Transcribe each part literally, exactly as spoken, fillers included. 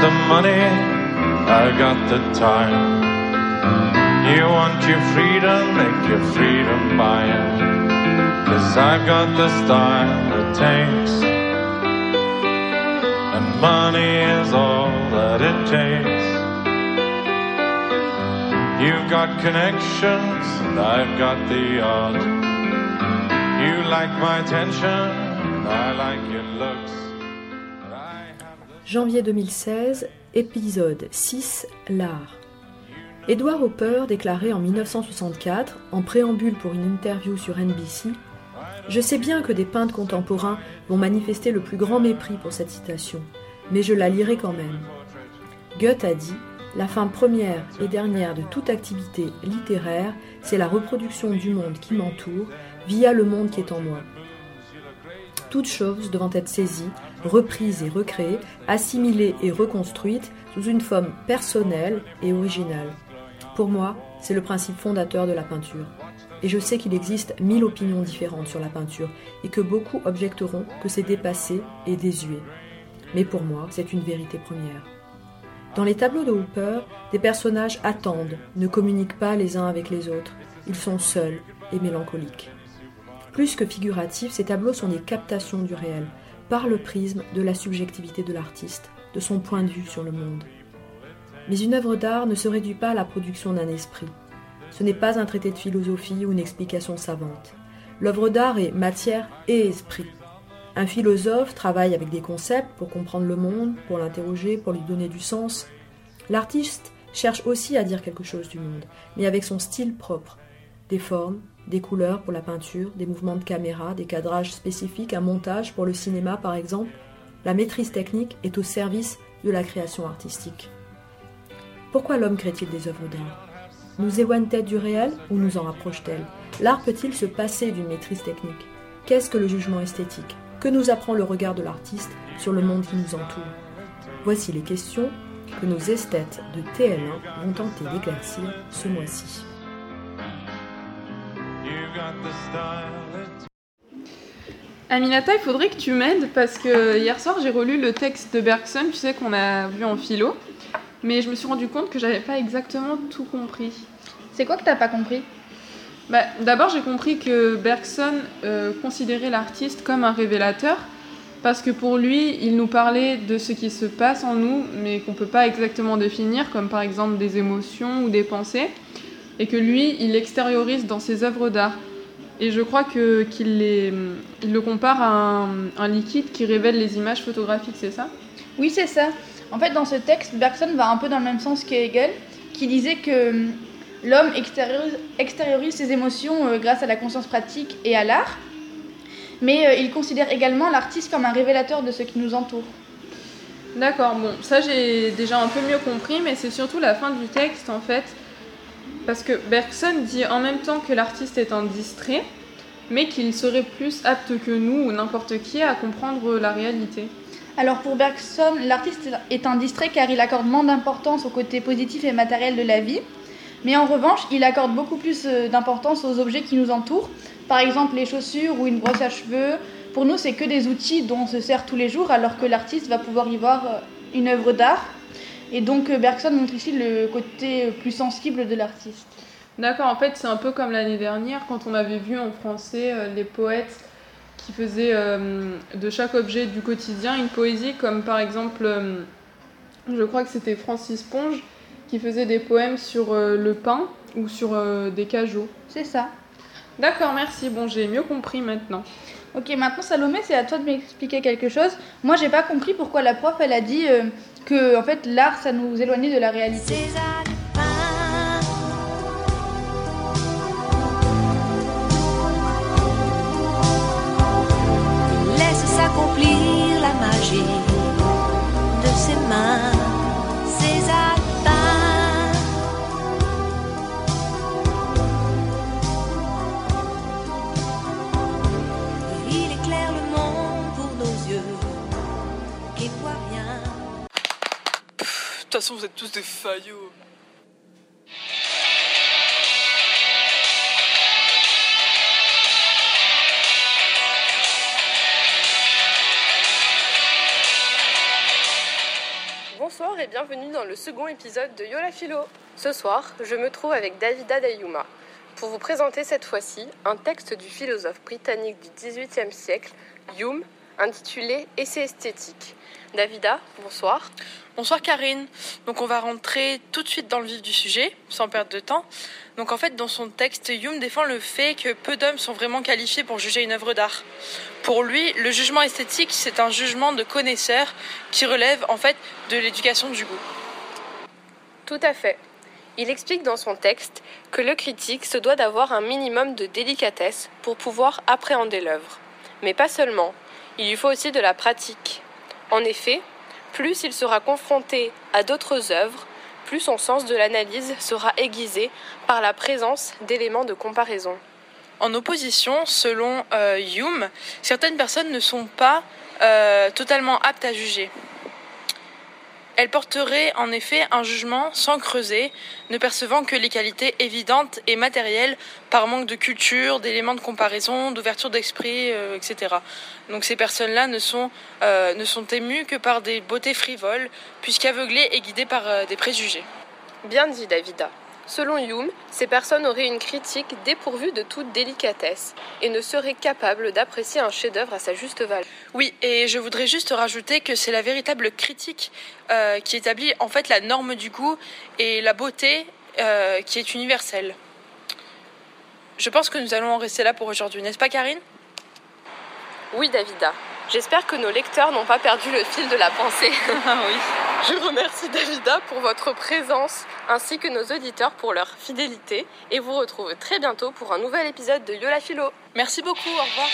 the money, I got the time. You want your freedom, make your freedom mine. Cause I've got the style it takes, and money is all that it takes. You've got connections, and I've got the art. You like my attention, I like your looks. Janvier deux mille seize, épisode six, l'art. Édouard Hopper déclarait en mille neuf cent soixante-quatre, en préambule pour une interview sur N B C, « Je sais bien que des peintres contemporains vont manifester le plus grand mépris pour cette citation, mais je la lirai quand même. » Goethe a dit « La fin première et dernière de toute activité littéraire, c'est la reproduction du monde qui m'entoure, via le monde qui est en moi. » Toute chose devant être saisie, reprise et recréée, assimilée et reconstruite sous une forme personnelle et originale. Pour moi, c'est le principe fondateur de la peinture. Et je sais qu'il existe mille opinions différentes sur la peinture et que beaucoup objecteront que c'est dépassé et désuet. Mais pour moi, c'est une vérité première. Dans les tableaux de Hopper, des personnages attendent, ne communiquent pas les uns avec les autres. Ils sont seuls et mélancoliques. Plus que figuratifs, ces tableaux sont des captations du réel, par le prisme de la subjectivité de l'artiste, de son point de vue sur le monde. Mais une œuvre d'art ne se réduit pas à la production d'un esprit. Ce n'est pas un traité de philosophie ou une explication savante. L'œuvre d'art est matière et esprit. Un philosophe travaille avec des concepts pour comprendre le monde, pour l'interroger, pour lui donner du sens. L'artiste cherche aussi à dire quelque chose du monde, mais avec son style propre. Des formes, des couleurs pour la peinture, des mouvements de caméra, des cadrages spécifiques, un montage pour le cinéma par exemple. La maîtrise technique est au service de la création artistique. Pourquoi l'homme crée-t-il des œuvres d'art ? Nous éloigne-t-elle du réel ou nous en rapproche-t-elle ? L'art peut-il se passer d'une maîtrise technique ? Qu'est-ce que le jugement esthétique ? Que nous apprend le regard de l'artiste sur le monde qui nous entoure ? Voici les questions que nos esthètes de T L un vont tenter d'éclaircir ce mois-ci. Aminata, il faudrait que tu m'aides parce que hier soir j'ai relu le texte de Bergson, tu sais, qu'on a vu en philo, mais je me suis rendu compte que j'avais pas exactement tout compris. C'est quoi que t'as pas compris ? Bah, d'abord j'ai compris que Bergson euh, considérait l'artiste comme un révélateur parce que pour lui il nous parlait de ce qui se passe en nous mais qu'on peut pas exactement définir, comme par exemple des émotions ou des pensées, et que lui il extériorise dans ses œuvres d'art. Et je crois que, qu'il les, il le compare à un, un liquide qui révèle les images photographiques, c'est ça ? Oui, c'est ça. En fait, dans ce texte, Bergson va un peu dans le même sens que Hegel, qui disait que l'homme extériorise, extériorise ses émotions euh, grâce à la conscience pratique et à l'art, mais euh, il considère également l'artiste comme un révélateur de ce qui nous entoure. D'accord, bon, ça j'ai déjà un peu mieux compris, mais c'est surtout la fin du texte, en fait. Parce que Bergson dit en même temps que l'artiste est un distrait, mais qu'il serait plus apte que nous, ou n'importe qui, à comprendre la réalité. Alors pour Bergson, l'artiste est un distrait car il accorde moins d'importance au côté positif et matériel de la vie, mais en revanche, il accorde beaucoup plus d'importance aux objets qui nous entourent, par exemple les chaussures ou une brosse à cheveux. Pour nous, c'est que des outils dont on se sert tous les jours, alors que l'artiste va pouvoir y voir une œuvre d'art. Et donc Bergson montre ici le côté plus sensible de l'artiste. D'accord, en fait c'est un peu comme l'année dernière quand on avait vu en français euh, les poètes qui faisaient euh, de chaque objet du quotidien une poésie, comme par exemple, euh, je crois que c'était Francis Ponge qui faisait des poèmes sur euh, le pain ou sur euh, des cajots. C'est ça. D'accord, merci, bon j'ai mieux compris maintenant. Ok, maintenant Salomé, c'est à toi de m'expliquer quelque chose. Moi j'ai pas compris pourquoi la prof elle a dit euh, que en fait l'art ça nous éloignait de la réalité. Laisse s'accomplir la magie de ses mains, ses atteints. Il éclaire le monde pour nos yeux qui voient bien. De toute façon, vous êtes tous des faillots. Bonsoir et bienvenue dans le second épisode de Yola Philo. Ce soir, je me trouve avec Davida Dayuma pour vous présenter cette fois-ci un texte du philosophe britannique du dix-huitième siècle, Hume, intitulé « Essai esthétique ». Davida, bonsoir. Bonsoir Karine. Donc on va rentrer tout de suite dans le vif du sujet, sans perdre de temps. Donc en fait, dans son texte, Hume défend le fait que peu d'hommes sont vraiment qualifiés pour juger une œuvre d'art. Pour lui, le jugement esthétique, c'est un jugement de connaisseur qui relève en fait de l'éducation du goût. Tout à fait. Il explique dans son texte que le critique se doit d'avoir un minimum de délicatesse pour pouvoir appréhender l'œuvre. Mais pas seulement, il lui faut aussi de la pratique. En effet, plus il sera confronté à d'autres œuvres, plus son sens de l'analyse sera aiguisé par la présence d'éléments de comparaison. En opposition, selon euh, Hume, certaines personnes ne sont pas euh, totalement aptes à juger. Elles porteraient en effet un jugement sans creuser, ne percevant que les qualités évidentes et matérielles par manque de culture, d'éléments de comparaison, d'ouverture d'esprit, euh, et cetera. Donc ces personnes-là ne sont, euh, ne sont émues que par des beautés frivoles, puisqu'aveuglées et guidées par euh, des préjugés. Bien dit, Davida. Selon Hume, ces personnes auraient une critique dépourvue de toute délicatesse et ne seraient capables d'apprécier un chef-d'œuvre à sa juste valeur. Oui, et je voudrais juste rajouter que c'est la véritable critique euh, qui établit en fait la norme du goût et la beauté euh, qui est universelle. Je pense que nous allons en rester là pour aujourd'hui, n'est-ce pas Karine? Oui Davida, j'espère que nos lecteurs n'ont pas perdu le fil de la pensée. Ah oui. Je remercie Davida pour votre présence ainsi que nos auditeurs pour leur fidélité et vous retrouve très bientôt pour un nouvel épisode de Yola Philo. Merci beaucoup, au revoir.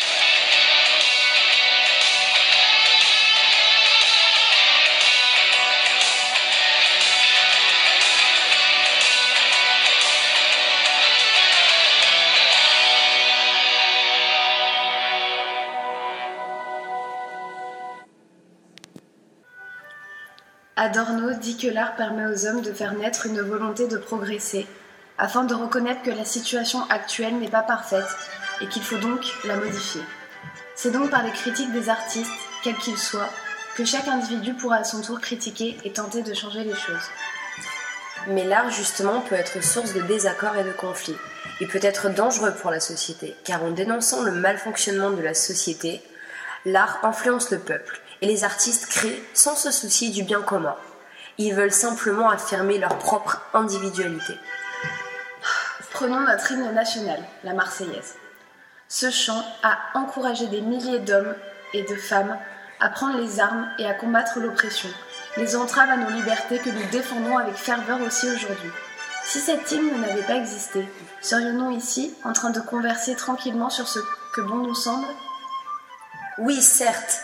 Adorno dit que l'art permet aux hommes de faire naître une volonté de progresser, afin de reconnaître que la situation actuelle n'est pas parfaite et qu'il faut donc la modifier. C'est donc par les critiques des artistes, quels qu'ils soient, que chaque individu pourra à son tour critiquer et tenter de changer les choses. Mais l'art, justement, peut être source de désaccords et de conflits. Il peut être dangereux pour la société, car en dénonçant le malfonctionnement de la société, l'art influence le peuple. Et les artistes créent sans se soucier du bien commun. Ils veulent simplement affirmer leur propre individualité. Prenons notre hymne national, la Marseillaise. Ce chant a encouragé des milliers d'hommes et de femmes à prendre les armes et à combattre l'oppression, les entraves à nos libertés que nous défendons avec ferveur aussi aujourd'hui. Si cet hymne n'avait pas existé, serions-nous ici en train de converser tranquillement sur ce que bon nous semble? Oui, certes.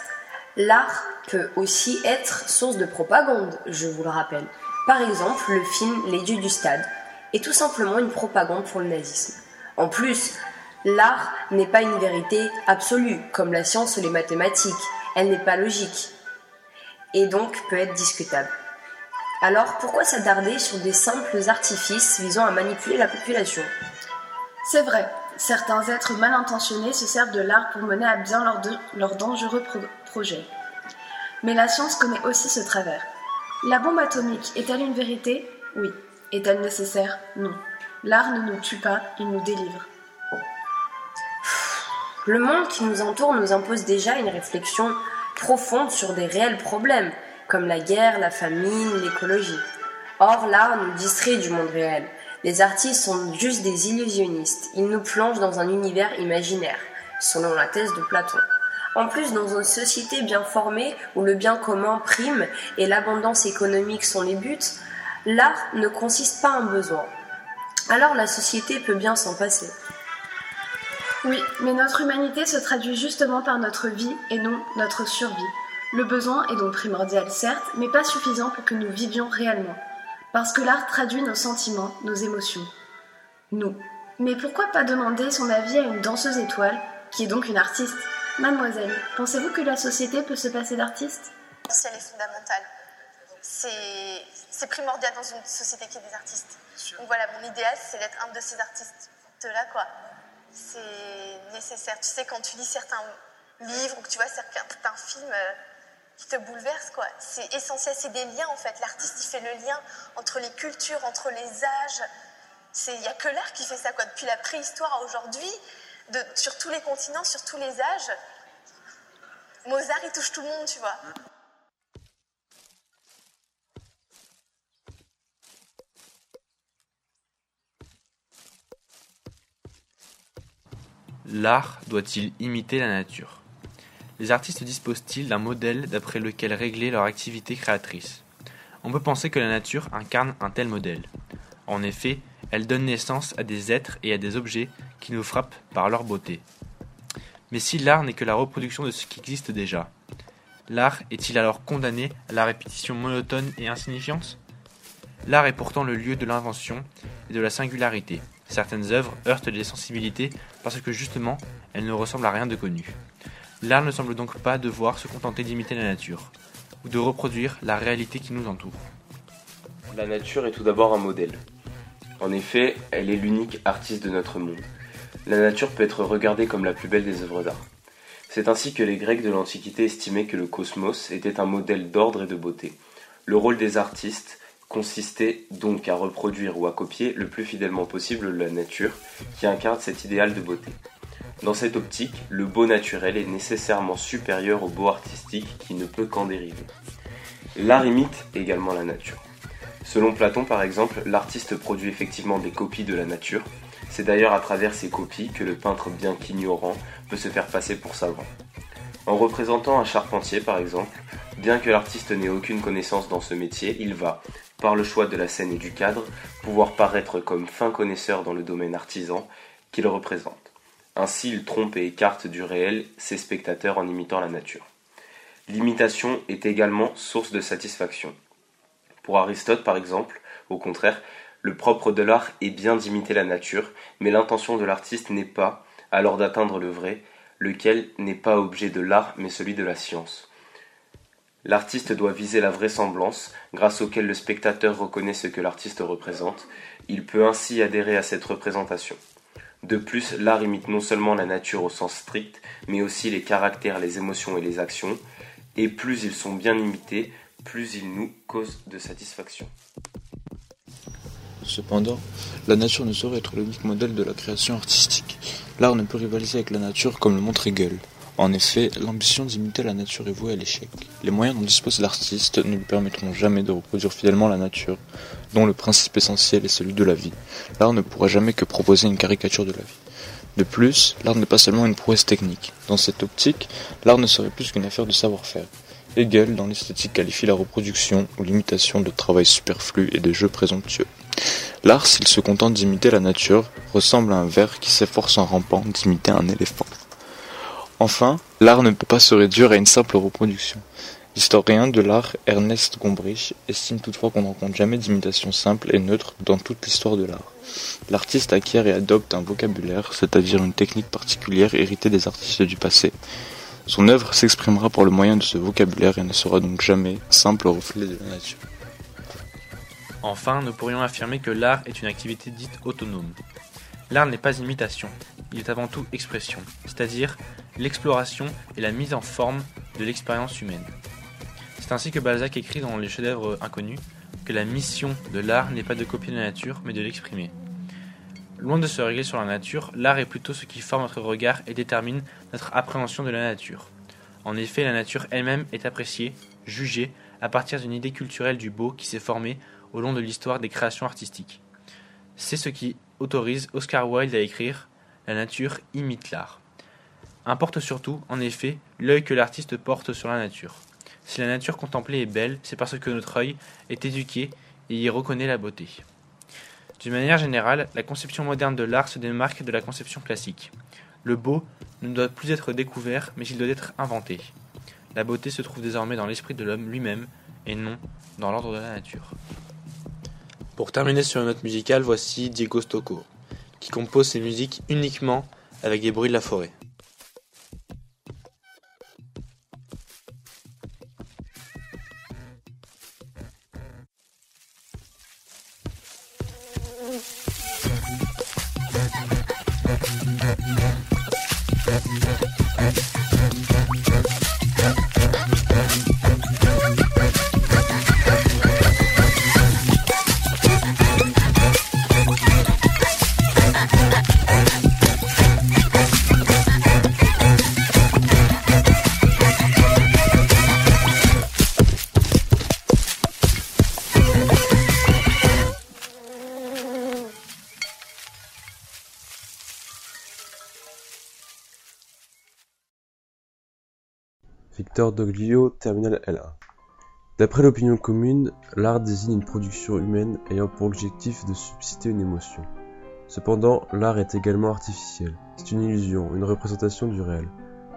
L'art peut aussi être source de propagande, je vous le rappelle. Par exemple, le film « Les dieux du stade » est tout simplement une propagande pour le nazisme. En plus, l'art n'est pas une vérité absolue, comme la science ou les mathématiques. Elle n'est pas logique et donc peut être discutable. Alors, pourquoi s'attarder sur des simples artifices visant à manipuler la population? C'est vrai, certains êtres mal intentionnés se servent de l'art pour mener à bien leur, de, leur dangereux progrès. Projet. Mais la science connaît aussi ce travers. La bombe atomique est-elle une vérité? Oui. Est-elle nécessaire? Non. L'art ne nous tue pas, il nous délivre. Le monde qui nous entoure nous impose déjà une réflexion profonde sur des réels problèmes, comme la guerre, la famine, l'écologie. Or, l'art nous distrait du monde réel. Les artistes sont juste des illusionnistes. Ils nous plongent dans un univers imaginaire, selon la thèse de Platon. En plus, dans une société bien formée, où le bien commun prime et l'abondance économique sont les buts, l'art ne consiste pas à un besoin. Alors la société peut bien s'en passer. Oui, mais notre humanité se traduit justement par notre vie et non notre survie. Le besoin est donc primordial, certes, mais pas suffisant pour que nous vivions réellement. Parce que l'art traduit nos sentiments, nos émotions. Nous. Mais pourquoi pas demander son avis à une danseuse étoile, qui est donc une artiste ? Mademoiselle, pensez-vous que la société peut se passer d'artistes? C'est fondamental. C'est, c'est primordial dans une société qui est des artistes. Donc voilà, mon idéal, c'est d'être un de ces artistes-là, quoi. C'est nécessaire. Tu sais, quand tu lis certains livres ou que tu vois certains films, qui te bouleverse, quoi. C'est essentiel, c'est des liens, en fait. L'artiste, il fait le lien entre les cultures, entre les âges. Il n'y a que l'art qui fait ça, quoi. Depuis la préhistoire à aujourd'hui, de, sur tous les continents, sur tous les âges, Mozart, il touche tout le monde, tu vois. L'art doit-il imiter la nature ? Les artistes disposent-ils d'un modèle d'après lequel régler leur activité créatrice ? On peut penser que la nature incarne un tel modèle. En effet, elle donne naissance à des êtres et à des objets qui nous frappent par leur beauté. Mais si l'art n'est que la reproduction de ce qui existe déjà, l'art est-il alors condamné à la répétition monotone et insignifiante ? L'art est pourtant le lieu de l'invention et de la singularité. Certaines œuvres heurtent les sensibilités parce que justement, elles ne ressemblent à rien de connu. L'art ne semble donc pas devoir se contenter d'imiter la nature, ou de reproduire la réalité qui nous entoure. La nature est tout d'abord un modèle. En effet, elle est l'unique artiste de notre monde. La nature peut être regardée comme la plus belle des œuvres d'art. C'est ainsi que les Grecs de l'Antiquité estimaient que le cosmos était un modèle d'ordre et de beauté. Le rôle des artistes consistait donc à reproduire ou à copier le plus fidèlement possible la nature qui incarne cet idéal de beauté. Dans cette optique, le beau naturel est nécessairement supérieur au beau artistique qui ne peut qu'en dériver. L'art imite également la nature. Selon Platon par exemple, l'artiste produit effectivement des copies de la nature. C'est d'ailleurs à travers ces copies que le peintre bien qu'ignorant peut se faire passer pour savant. En représentant un charpentier par exemple, bien que l'artiste n'ait aucune connaissance dans ce métier, il va, par le choix de la scène et du cadre, pouvoir paraître comme fin connaisseur dans le domaine artisan qu'il représente. Ainsi, il trompe et écarte du réel ses spectateurs en imitant la nature. L'imitation est également source de satisfaction. Pour Aristote, par exemple, au contraire, le propre de l'art est bien d'imiter la nature, mais l'intention de l'artiste n'est pas, alors d'atteindre le vrai, lequel n'est pas objet de l'art, mais celui de la science. L'artiste doit viser la vraisemblance, grâce auquel le spectateur reconnaît ce que l'artiste représente. Il peut ainsi adhérer à cette représentation. De plus, l'art imite non seulement la nature au sens strict, mais aussi les caractères, les émotions et les actions. Et plus ils sont bien imités, plus ils nous causent de satisfaction. Cependant, la nature ne saurait être l'unique modèle de la création artistique. L'art ne peut rivaliser avec la nature comme le montre Hegel. En effet, l'ambition d'imiter la nature est vouée à l'échec. Les moyens dont dispose l'artiste ne lui permettront jamais de reproduire fidèlement la nature, dont le principe essentiel est celui de la vie. L'art ne pourra jamais que proposer une caricature de la vie. De plus, l'art n'est pas seulement une prouesse technique. Dans cette optique, l'art ne serait plus qu'une affaire de savoir-faire. Hegel, dans l'esthétique, qualifie la reproduction ou l'imitation de travail superflu et de jeux présomptueux. L'art, s'il se contente d'imiter la nature, ressemble à un ver qui s'efforce en rampant d'imiter un éléphant. Enfin, l'art ne peut pas se réduire à une simple reproduction. L'historien de l'art Ernest Gombrich estime toutefois qu'on ne rencontre jamais d'imitation simple et neutre dans toute l'histoire de l'art. L'artiste acquiert et adopte un vocabulaire, c'est-à-dire une technique particulière héritée des artistes du passé. Son œuvre s'exprimera par le moyen de ce vocabulaire et ne sera donc jamais simple reflet de la nature. Enfin, nous pourrions affirmer que l'art est une activité dite autonome. L'art n'est pas imitation, il est avant tout expression, c'est-à-dire l'exploration et la mise en forme de l'expérience humaine. C'est ainsi que Balzac écrit dans Les chefs-d'œuvre inconnus que la mission de l'art n'est pas de copier la nature, mais de l'exprimer. Loin de se régler sur la nature, l'art est plutôt ce qui forme notre regard et détermine notre appréhension de la nature. En effet, la nature elle-même est appréciée, jugée, à partir d'une idée culturelle du beau qui s'est formée au long de l'histoire des créations artistiques. C'est ce qui autorise Oscar Wilde à écrire « La nature imite l'art ». Importe surtout, en effet, l'œil que l'artiste porte sur la nature. Si la nature contemplée est belle, c'est parce que notre œil est éduqué et y reconnaît la beauté. D'une manière générale, la conception moderne de l'art se démarque de la conception classique. Le beau ne doit plus être découvert, mais il doit être inventé. La beauté se trouve désormais dans l'esprit de l'homme lui-même, et non dans l'ordre de la nature. Pour terminer sur une note musicale, voici Diego Stocco, qui compose ses musiques uniquement avec des bruits de la forêt. Victor Doglio, terminal L un. D'après l'opinion commune, l'art désigne une production humaine ayant pour objectif de susciter une émotion. Cependant, l'art est également artificiel. C'est une illusion, une représentation du réel.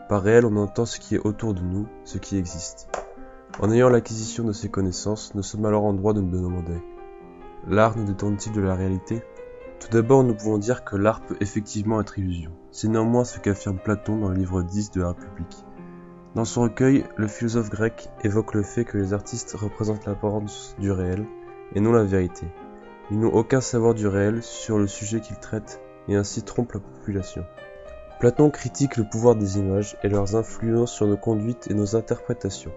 Par réel, on entend ce qui est autour de nous, ce qui existe. En ayant l'acquisition de ces connaissances, nous sommes alors en droit de nous demander : l'art nous détourne-t-il de la réalité ? Tout d'abord, nous pouvons dire que l'art peut effectivement être illusion. C'est néanmoins ce qu'affirme Platon dans le livre dix de la République. Dans son recueil, le philosophe grec évoque le fait que les artistes représentent l'apparence du réel et non la vérité. Ils n'ont aucun savoir du réel sur le sujet qu'ils traitent et ainsi trompent la population. Platon critique le pouvoir des images et leurs influences sur nos conduites et nos interprétations.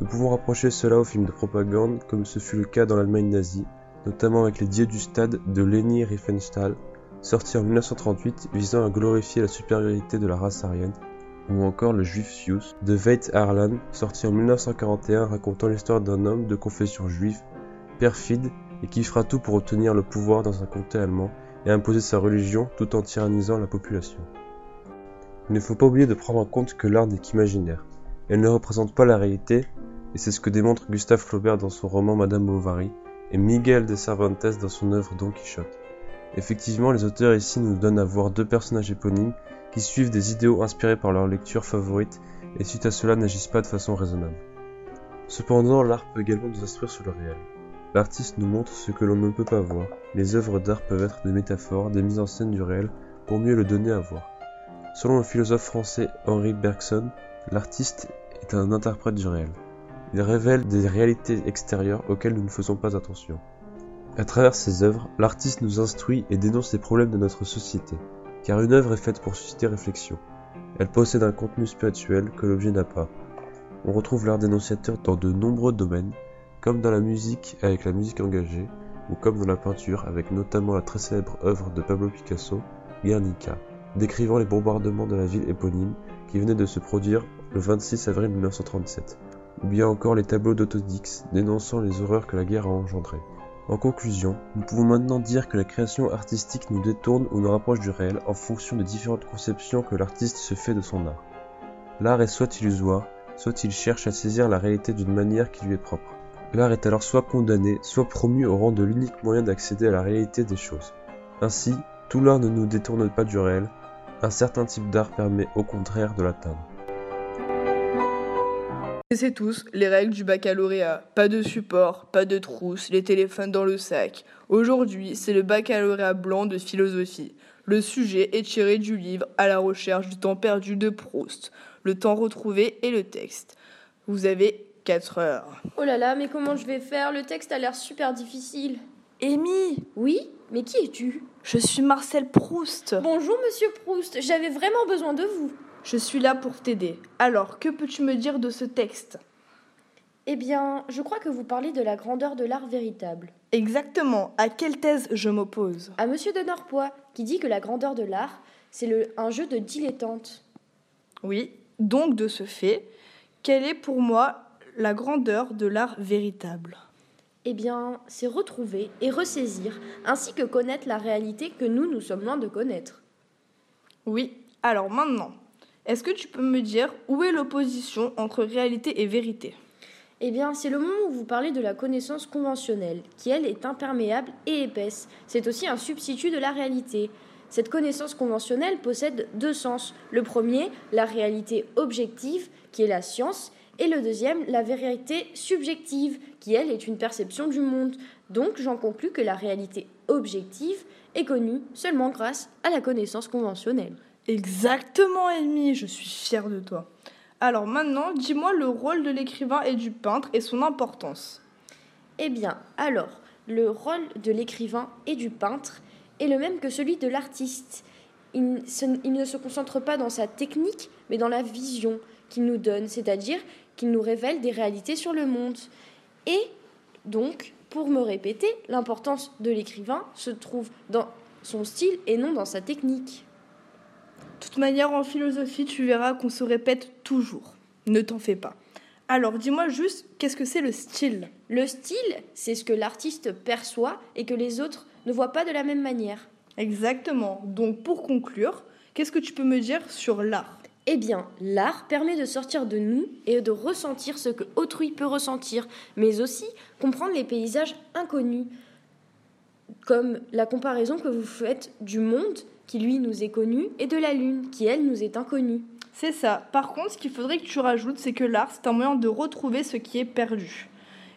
Nous pouvons rapprocher cela aux films de propagande comme ce fut le cas dans l'Allemagne nazie, notamment avec Les dieux du stade de Leni Riefenstahl, sorti en mille neuf cent trente-huit visant à glorifier la supériorité de la race aryenne, ou encore Le juif Sius de Veit Harlan, sorti en mille neuf cent quarante et un racontant l'histoire d'un homme de confession juive, perfide et qui fera tout pour obtenir le pouvoir dans un comté allemand et imposer sa religion tout en tyrannisant la population. Il ne faut pas oublier de prendre en compte que l'art n'est qu'imaginaire. Elle ne représente pas la réalité, et c'est ce que démontre Gustave Flaubert dans son roman Madame Bovary, et Miguel de Cervantes dans son œuvre Don Quichotte. Effectivement, les auteurs ici nous donnent à voir deux personnages éponymes qui suivent des idéaux inspirés par leur lecture favorite et suite à cela n'agissent pas de façon raisonnable. Cependant, l'art peut également nous instruire sur le réel. L'artiste nous montre ce que l'on ne peut pas voir. Les œuvres d'art peuvent être des métaphores, des mises en scène du réel pour mieux le donner à voir. Selon le philosophe français Henri Bergson, l'artiste est un interprète du réel. Il révèle des réalités extérieures auxquelles nous ne faisons pas attention. À travers ses œuvres, l'artiste nous instruit et dénonce les problèmes de notre société, car une œuvre est faite pour susciter réflexion. Elle possède un contenu spirituel que l'objet n'a pas. On retrouve l'art dénonciateur dans de nombreux domaines, comme dans la musique avec la musique engagée, ou comme dans la peinture avec notamment la très célèbre œuvre de Pablo Picasso, Guernica, décrivant les bombardements de la ville éponyme qui venait de se produire le vingt-six avril mille neuf cent trente-sept. Ou bien encore les tableaux d'Autodix dénonçant les horreurs que la guerre a engendrées. En conclusion, nous pouvons maintenant dire que la création artistique nous détourne ou nous rapproche du réel en fonction des différentes conceptions que l'artiste se fait de son art. L'art est soit illusoire, soit il cherche à saisir la réalité d'une manière qui lui est propre. L'art est alors soit condamné, soit promu au rang de l'unique moyen d'accéder à la réalité des choses. Ainsi, tout l'art ne nous détourne pas du réel, un certain type d'art permet au contraire de l'atteindre. C'est tous les règles du baccalauréat. Pas de support, pas de trousse, les téléphones dans le sac. Aujourd'hui, c'est le baccalauréat blanc de philosophie. Le sujet est tiré du livre À la recherche du temps perdu de Proust. Le temps retrouvé et le texte. Vous avez quatre heures. Oh là là, mais comment je vais faire? Le texte a l'air super difficile. Amy? Oui? Mais qui es-tu? Je suis Marcel Proust. Bonjour Monsieur Proust, j'avais vraiment besoin de vous. Je suis là pour t'aider. Alors, que peux-tu me dire de ce texte? Eh bien, je crois que vous parlez de la grandeur de l'art véritable. Exactement. À quelle thèse je m'oppose? À Monsieur de Norpois, qui dit que la grandeur de l'art, c'est le, un jeu de dilettante. Oui, donc de ce fait, quelle est pour moi la grandeur de l'art véritable? Eh bien, c'est retrouver et ressaisir, ainsi que connaître la réalité que nous, nous sommes loin de connaître. Oui, alors maintenant... Est-ce que tu peux me dire où est l'opposition entre réalité et vérité? Eh bien, c'est le moment où vous parlez de la connaissance conventionnelle, qui, elle, est imperméable et épaisse. C'est aussi un substitut de la réalité. Cette connaissance conventionnelle possède deux sens. Le premier, la réalité objective, qui est la science, et le deuxième, la vérité subjective, qui, elle, est une perception du monde. Donc, j'en conclus que la réalité objective est connue seulement grâce à la connaissance conventionnelle. Exactement, Amy, je suis fière de toi. Alors maintenant, dis-moi le rôle de l'écrivain et du peintre et son importance. Eh bien, alors, le rôle de l'écrivain et du peintre est le même que celui de l'artiste. Il, se, il ne se concentre pas dans sa technique, mais dans la vision qu'il nous donne, c'est-à-dire qu'il nous révèle des réalités sur le monde. Et donc, pour me répéter, l'importance de l'écrivain se trouve dans son style et non dans sa technique. De toute manière, en philosophie, tu verras qu'on se répète toujours. Ne t'en fais pas. Alors, dis-moi juste, qu'est-ce que c'est le style? Le style, c'est ce que l'artiste perçoit et que les autres ne voient pas de la même manière. Exactement. Donc, pour conclure, qu'est-ce que tu peux me dire sur l'art? Eh bien, l'art permet de sortir de nous et de ressentir ce que autrui peut ressentir, mais aussi comprendre les paysages inconnus, comme la comparaison que vous faites du monde, qui lui nous est connu, et de la Lune, qui elle nous est inconnue. C'est ça. Par contre, ce qu'il faudrait que tu rajoutes, c'est que l'art, c'est un moyen de retrouver ce qui est perdu.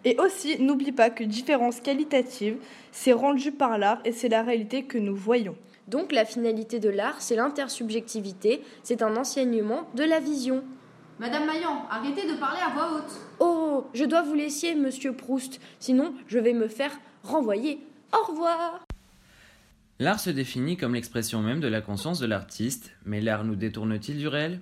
Et aussi, n'oublie pas que différence qualitative, c'est rendu par l'art et c'est la réalité que nous voyons. Donc la finalité de l'art, c'est l'intersubjectivité, c'est un enseignement de la vision. Madame Maillan, arrêtez de parler à voix haute. Oh, je dois vous laisser, monsieur Proust, sinon je vais me faire renvoyer. Au revoir. L'art se définit comme l'expression même de la conscience de l'artiste, mais l'art nous détourne-t-il du réel ?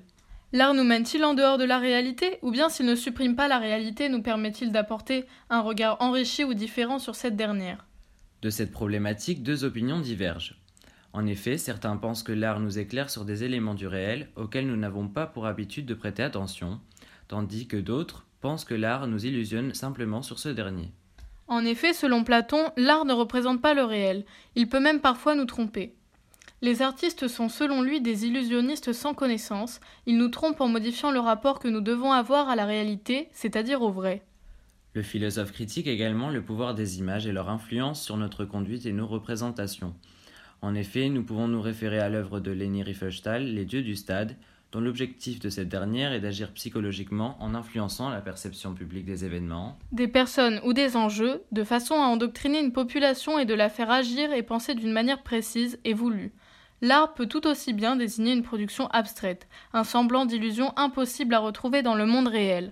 L'art nous mène-t-il en dehors de la réalité ? Ou bien s'il ne supprime pas la réalité, nous permet-il d'apporter un regard enrichi ou différent sur cette dernière ? De cette problématique, deux opinions divergent. En effet, certains pensent que l'art nous éclaire sur des éléments du réel auxquels nous n'avons pas pour habitude de prêter attention, tandis que d'autres pensent que l'art nous illusionne simplement sur ce dernier. En effet, selon Platon, l'art ne représente pas le réel. Il peut même parfois nous tromper. Les artistes sont selon lui des illusionnistes sans connaissance, ils nous trompent en modifiant le rapport que nous devons avoir à la réalité, c'est-à-dire au vrai. Le philosophe critique également le pouvoir des images et leur influence sur notre conduite et nos représentations. En effet, nous pouvons nous référer à l'œuvre de Leni Riefenstahl, Les dieux du stade, dont l'objectif de cette dernière est d'agir psychologiquement en influençant la perception publique des événements, des personnes ou des enjeux, de façon à endoctriner une population et de la faire agir et penser d'une manière précise et voulue. L'art peut tout aussi bien désigner une production abstraite, un semblant d'illusion impossible à retrouver dans le monde réel.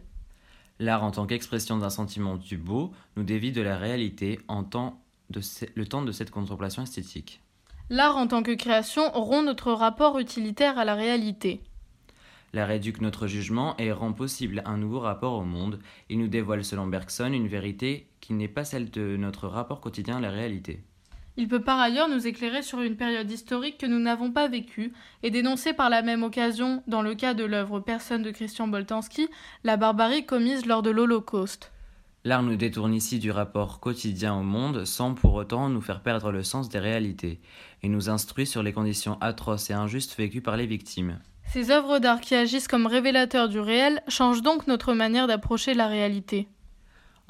L'art, en tant qu'expression d'un sentiment du beau, nous dévie de la réalité en temps de ce... le temps de cette contemplation esthétique. L'art, en tant que création, rompt notre rapport utilitaire à la réalité. L'art éduque notre jugement et rend possible un nouveau rapport au monde. Il nous dévoile, selon Bergson, une vérité qui n'est pas celle de notre rapport quotidien à la réalité. Il peut par ailleurs nous éclairer sur une période historique que nous n'avons pas vécue et dénoncer par la même occasion, dans le cas de l'œuvre Personne de Christian Boltanski, la barbarie commise lors de l'Holocauste. L'art nous détourne ici du rapport quotidien au monde sans pour autant nous faire perdre le sens des réalités et nous instruit sur les conditions atroces et injustes vécues par les victimes. Ces œuvres d'art qui agissent comme révélateurs du réel changent donc notre manière d'approcher la réalité.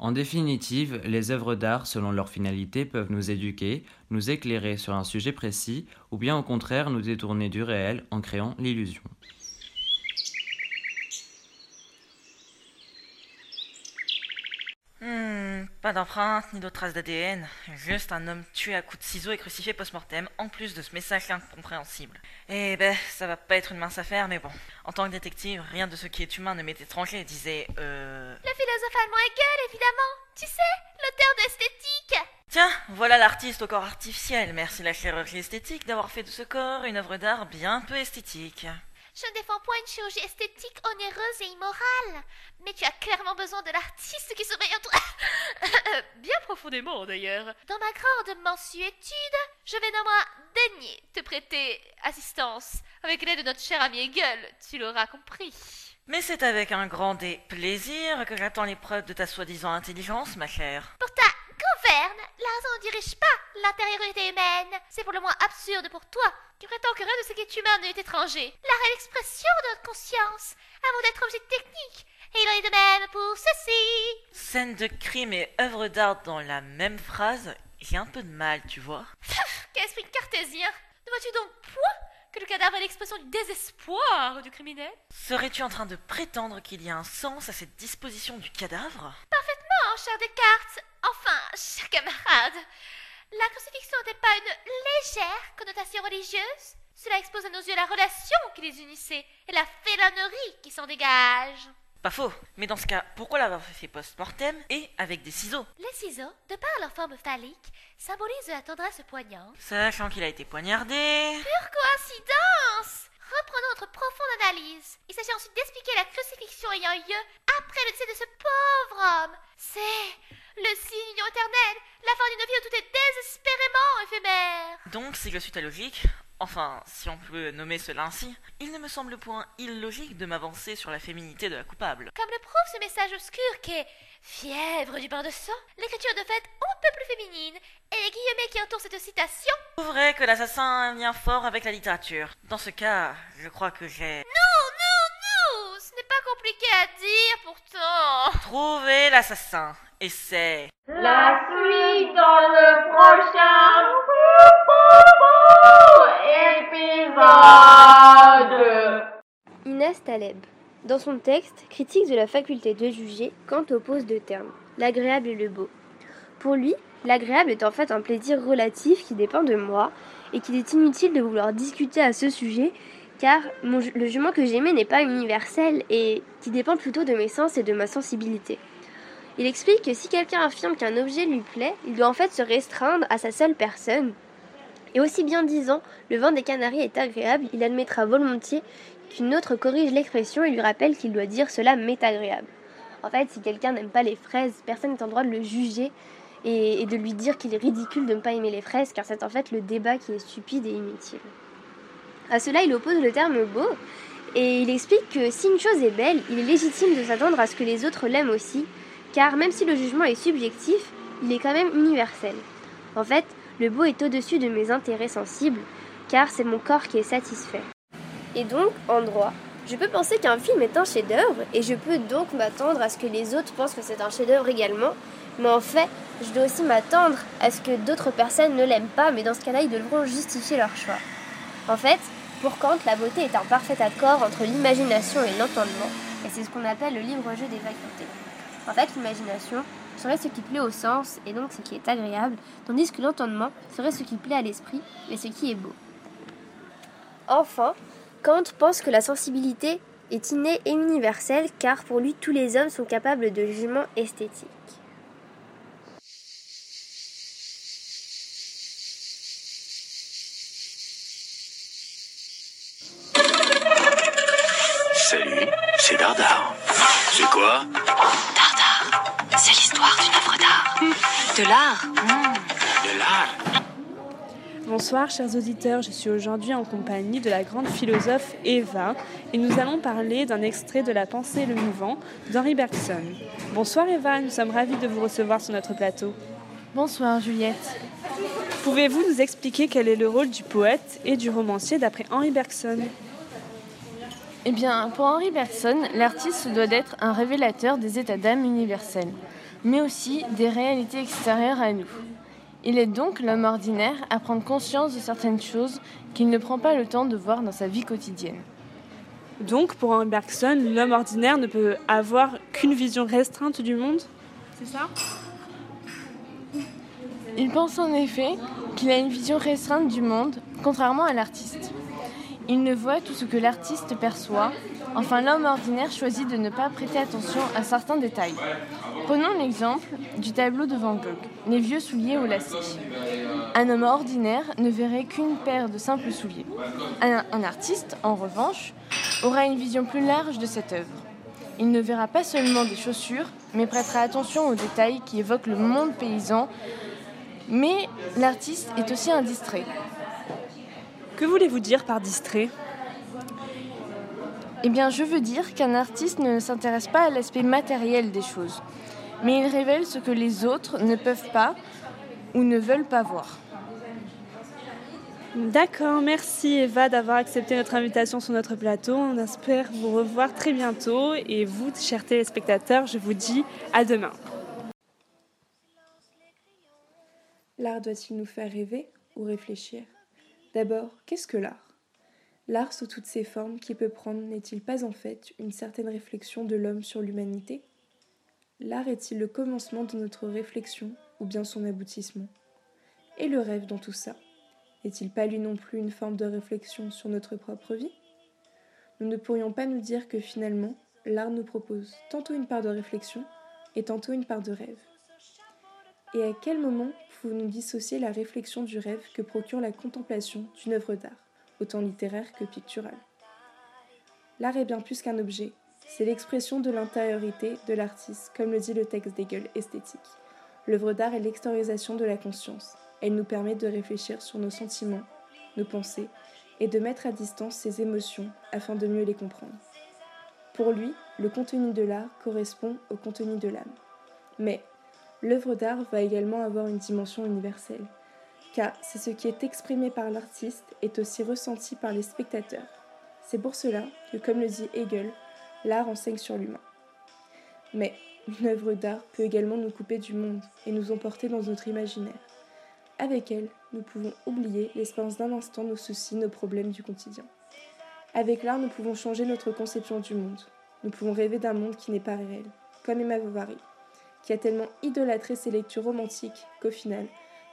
En définitive, les œuvres d'art, selon leur finalité, peuvent nous éduquer, nous éclairer sur un sujet précis, ou bien au contraire nous détourner du réel en créant l'illusion. Hmm, pas d'empreinte ni de traces d'A D N, juste un homme tué à coups de ciseaux et crucifié post-mortem, en plus de ce message incompréhensible. Eh ben, ça va pas être une mince affaire, mais bon. En tant que détective, rien de ce qui est humain ne m'est étranger, disait, euh... le philosophe allemand Hegel, évidemment. Tu sais, l'auteur d'esthétique. Tiens, voilà l'artiste au corps artificiel. Merci la chirurgie esthétique d'avoir fait de ce corps une œuvre d'art bien peu esthétique. Je ne défends point une chirurgie esthétique onéreuse et immorale, mais tu as clairement besoin de l'artiste qui sommeille en toi. Bien profondément, d'ailleurs. Dans ma grande mansuétude, je vais néanmoins daigner te prêter assistance avec l'aide de notre cher ami Hegel, tu l'auras compris. Mais c'est avec un grand déplaisir que j'attends les preuves de ta soi-disant intelligence, ma chère. Pour ta gouverne, l'argent ne dirige pas l'intériorité humaine. C'est pour le moins absurde pour toi, qui prétends que rien de ce qui est humain ne est étranger. L'art est l'expression de notre conscience, avant d'être objet technique. Et il en est de même pour ceci. Scène de crime et œuvre d'art dans la même phrase, j'ai un peu de mal, tu vois. Quel esprit cartésien. Ne vois-tu donc point que le cadavre est l'expression du désespoir du criminel? Serais-tu en train de prétendre qu'il y a un sens à cette disposition du cadavre? Parfaitement, cher Descartes. Enfin, cher camarade, la crucifixion n'était pas une légère connotation religieuse. Cela expose à nos yeux la relation qui les unissait et la félanerie qui s'en dégage. Pas faux, mais dans ce cas, pourquoi l'avoir fait post-mortem et avec des ciseaux? Les ciseaux, de par leur forme phallique, symbolisent la tendresse poignante. Sachant qu'il a été poignardé... Pure coïncidence! Reprenons notre profonde analyse. Il s'agit ensuite d'expliquer la crucifixion ayant eu lieu après le décès de ce pauvre homme. C'est le signe de l'union éternelle, la fin d'une vie où tout est désespérément éphémère. Donc, si je suis ta logique... Enfin, si on peut nommer cela ainsi, il ne me semble point illogique de m'avancer sur la féminité de la coupable. Comme le prouve ce message obscur qu'est « fièvre du bain de sang », l'écriture de fait un peu plus féminine, et les guillemets qui entourent cette citation. C'est vrai que l'assassin a un lien fort avec la littérature. Dans ce cas, je crois que j'ai... Non, non, pourtant. Trouvez l'assassin, et c'est... La suite dans le prochain épisode. Inès Taleb, dans son texte, critique de la faculté de juger, Kant oppose deux termes, l'agréable et le beau. Pour lui, l'agréable est en fait un plaisir relatif qui dépend de moi et qu'il est inutile de vouloir discuter à ce sujet car mon, le jugement que j'émets n'est pas universel et qui dépend plutôt de mes sens et de ma sensibilité. Il explique que si quelqu'un affirme qu'un objet lui plaît, il doit en fait se restreindre à sa seule personne. Et aussi bien disant, le vent des Canaries est agréable, il admettra volontiers qu'une autre corrige l'expression et lui rappelle qu'il doit dire cela m'est agréable. En fait, si quelqu'un n'aime pas les fraises, personne n'est en droit de le juger et de lui dire qu'il est ridicule de ne pas aimer les fraises, car c'est en fait le débat qui est stupide et inutile. À cela, il oppose le terme beau, et il explique que si une chose est belle, il est légitime de s'attendre à ce que les autres l'aiment aussi, car même si le jugement est subjectif, il est quand même universel. En fait, le beau est au-dessus de mes intérêts sensibles, car c'est mon corps qui est satisfait. Et donc, en droit, je peux penser qu'un film est un chef-d'œuvre, et je peux donc m'attendre à ce que les autres pensent que c'est un chef-d'œuvre également, mais en fait, je dois aussi m'attendre à ce que d'autres personnes ne l'aiment pas, mais dans ce cas-là, ils devront justifier leur choix. En fait, pour Kant, la beauté est un parfait accord entre l'imagination et l'entendement, et c'est ce qu'on appelle le libre jeu des facultés. En fait, l'imagination serait ce qui plaît au sens, et donc ce qui est agréable, tandis que l'entendement serait ce qui plaît à l'esprit, et ce qui est beau. Enfin, Kant pense que la sensibilité est innée et universelle, car pour lui, tous les hommes sont capables de jugements esthétiques. Salut, c'est Dardar. C'est quoi ? Dardar, c'est l'histoire d'une œuvre d'art. De l'art. De l'art. Bonsoir chers auditeurs, je suis aujourd'hui en compagnie de la grande philosophe Eva et nous allons parler d'un extrait de La pensée et le mouvant d'Henri Bergson. Bonsoir Eva, nous sommes ravis de vous recevoir sur notre plateau. Bonsoir Juliette. Pouvez-vous nous expliquer quel est le rôle du poète et du romancier d'après Henri Bergson ? Eh bien, pour Henri Bergson, l'artiste doit être un révélateur des états d'âme universels, mais aussi des réalités extérieures à nous. Il est donc l'homme ordinaire à prendre conscience de certaines choses qu'il ne prend pas le temps de voir dans sa vie quotidienne. Donc, pour Henri Bergson, l'homme ordinaire ne peut avoir qu'une vision restreinte du monde ? C'est ça ? Il pense en effet qu'il a une vision restreinte du monde, contrairement à l'artiste. Il ne voit tout ce que l'artiste perçoit. Enfin, l'homme ordinaire choisit de ne pas prêter attention à certains détails. Prenons l'exemple du tableau de Van Gogh, les vieux souliers au lacet. Un homme ordinaire ne verrait qu'une paire de simples souliers. Un, un artiste, en revanche, aura une vision plus large de cette œuvre. Il ne verra pas seulement des chaussures, mais prêtera attention aux détails qui évoquent le monde paysan. Mais l'artiste est aussi un distrait. Que voulez-vous dire par distrait ? Eh bien, je veux dire qu'un artiste ne s'intéresse pas à l'aspect matériel des choses, mais il révèle ce que les autres ne peuvent pas ou ne veulent pas voir. D'accord, merci Eva d'avoir accepté notre invitation sur notre plateau. On espère vous revoir très bientôt. Et vous, chers téléspectateurs, je vous dis à demain. L'art doit-il nous faire rêver ou réfléchir ? D'abord, qu'est-ce que l'art ? L'art sous toutes ses formes qu'il peut prendre n'est-il pas en fait une certaine réflexion de l'homme sur l'humanité ? L'art est-il le commencement de notre réflexion ou bien son aboutissement ? Et le rêve dans tout ça ? N'est-il pas lui non plus une forme de réflexion sur notre propre vie ? Nous ne pourrions pas nous dire que finalement, l'art nous propose tantôt une part de réflexion et tantôt une part de rêve. Et à quel moment pouvons-nous dissocier la réflexion du rêve que procure la contemplation d'une œuvre d'art, autant littéraire que picturale ? L'art est bien plus qu'un objet, c'est l'expression de l'intériorité de l'artiste, comme le dit le texte d'Hegel esthétique. L'œuvre d'art est l'extériorisation de la conscience. Elle nous permet de réfléchir sur nos sentiments, nos pensées, et de mettre à distance ses émotions afin de mieux les comprendre. Pour lui, le contenu de l'art correspond au contenu de l'âme. Mais l'œuvre d'art va également avoir une dimension universelle, car c'est ce qui est exprimé par l'artiste est aussi ressenti par les spectateurs. C'est pour cela que, comme le dit Hegel, l'art enseigne sur l'humain. Mais une œuvre d'art peut également nous couper du monde et nous emporter dans notre imaginaire. Avec elle, nous pouvons oublier l'espace d'un instant nos soucis, nos problèmes du quotidien. Avec l'art, nous pouvons changer notre conception du monde. Nous pouvons rêver d'un monde qui n'est pas réel, comme Emma Bovary, qui a tellement idolâtré ses lectures romantiques qu'au final,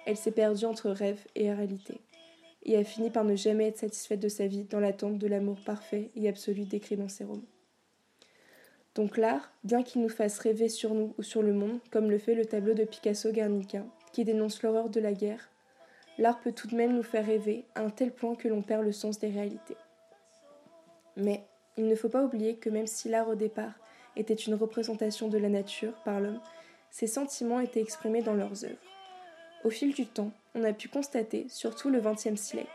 elle s'est perdue entre rêve et réalité, et a fini par ne jamais être satisfaite de sa vie dans l'attente de l'amour parfait et absolu décrit dans ses romans. Donc l'art, bien qu'il nous fasse rêver sur nous ou sur le monde, comme le fait le tableau de Picasso Guernica, qui dénonce l'horreur de la guerre, l'art peut tout de même nous faire rêver à un tel point que l'on perd le sens des réalités. Mais il ne faut pas oublier que même si l'art au départ était une représentation de la nature par l'homme, ses sentiments étaient exprimés dans leurs œuvres. Au fil du temps, on a pu constater, surtout le vingtième siècle,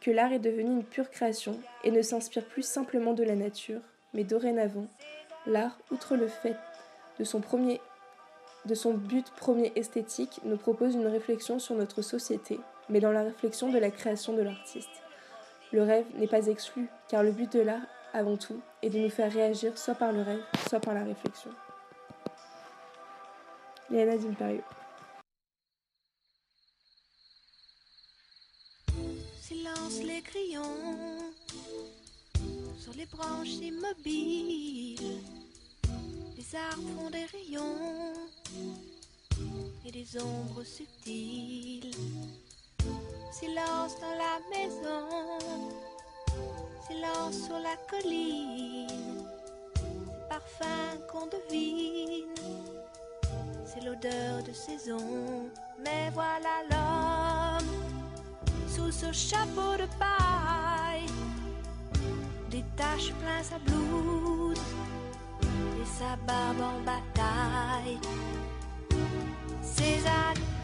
que l'art est devenu une pure création et ne s'inspire plus simplement de la nature, mais dorénavant, l'art, outre le fait de son, premier, de son but premier esthétique, nous propose une réflexion sur notre société, mais dans la réflexion de la création de l'artiste. Le rêve n'est pas exclu, car le but de l'art, avant tout, est de nous faire réagir soit par le rêve, soit par la réflexion. Léana d'Imperio. Silence les crayons sur les branches immobiles. Les arbres font des rayons et des ombres subtiles. Silence dans la maison, silence sur la colline. Parfum qu'on devine, c'est l'odeur de saison. Mais voilà l'homme sous ce chapeau de paille, détache plein sa blouse et sa barbe en bataille. Ses années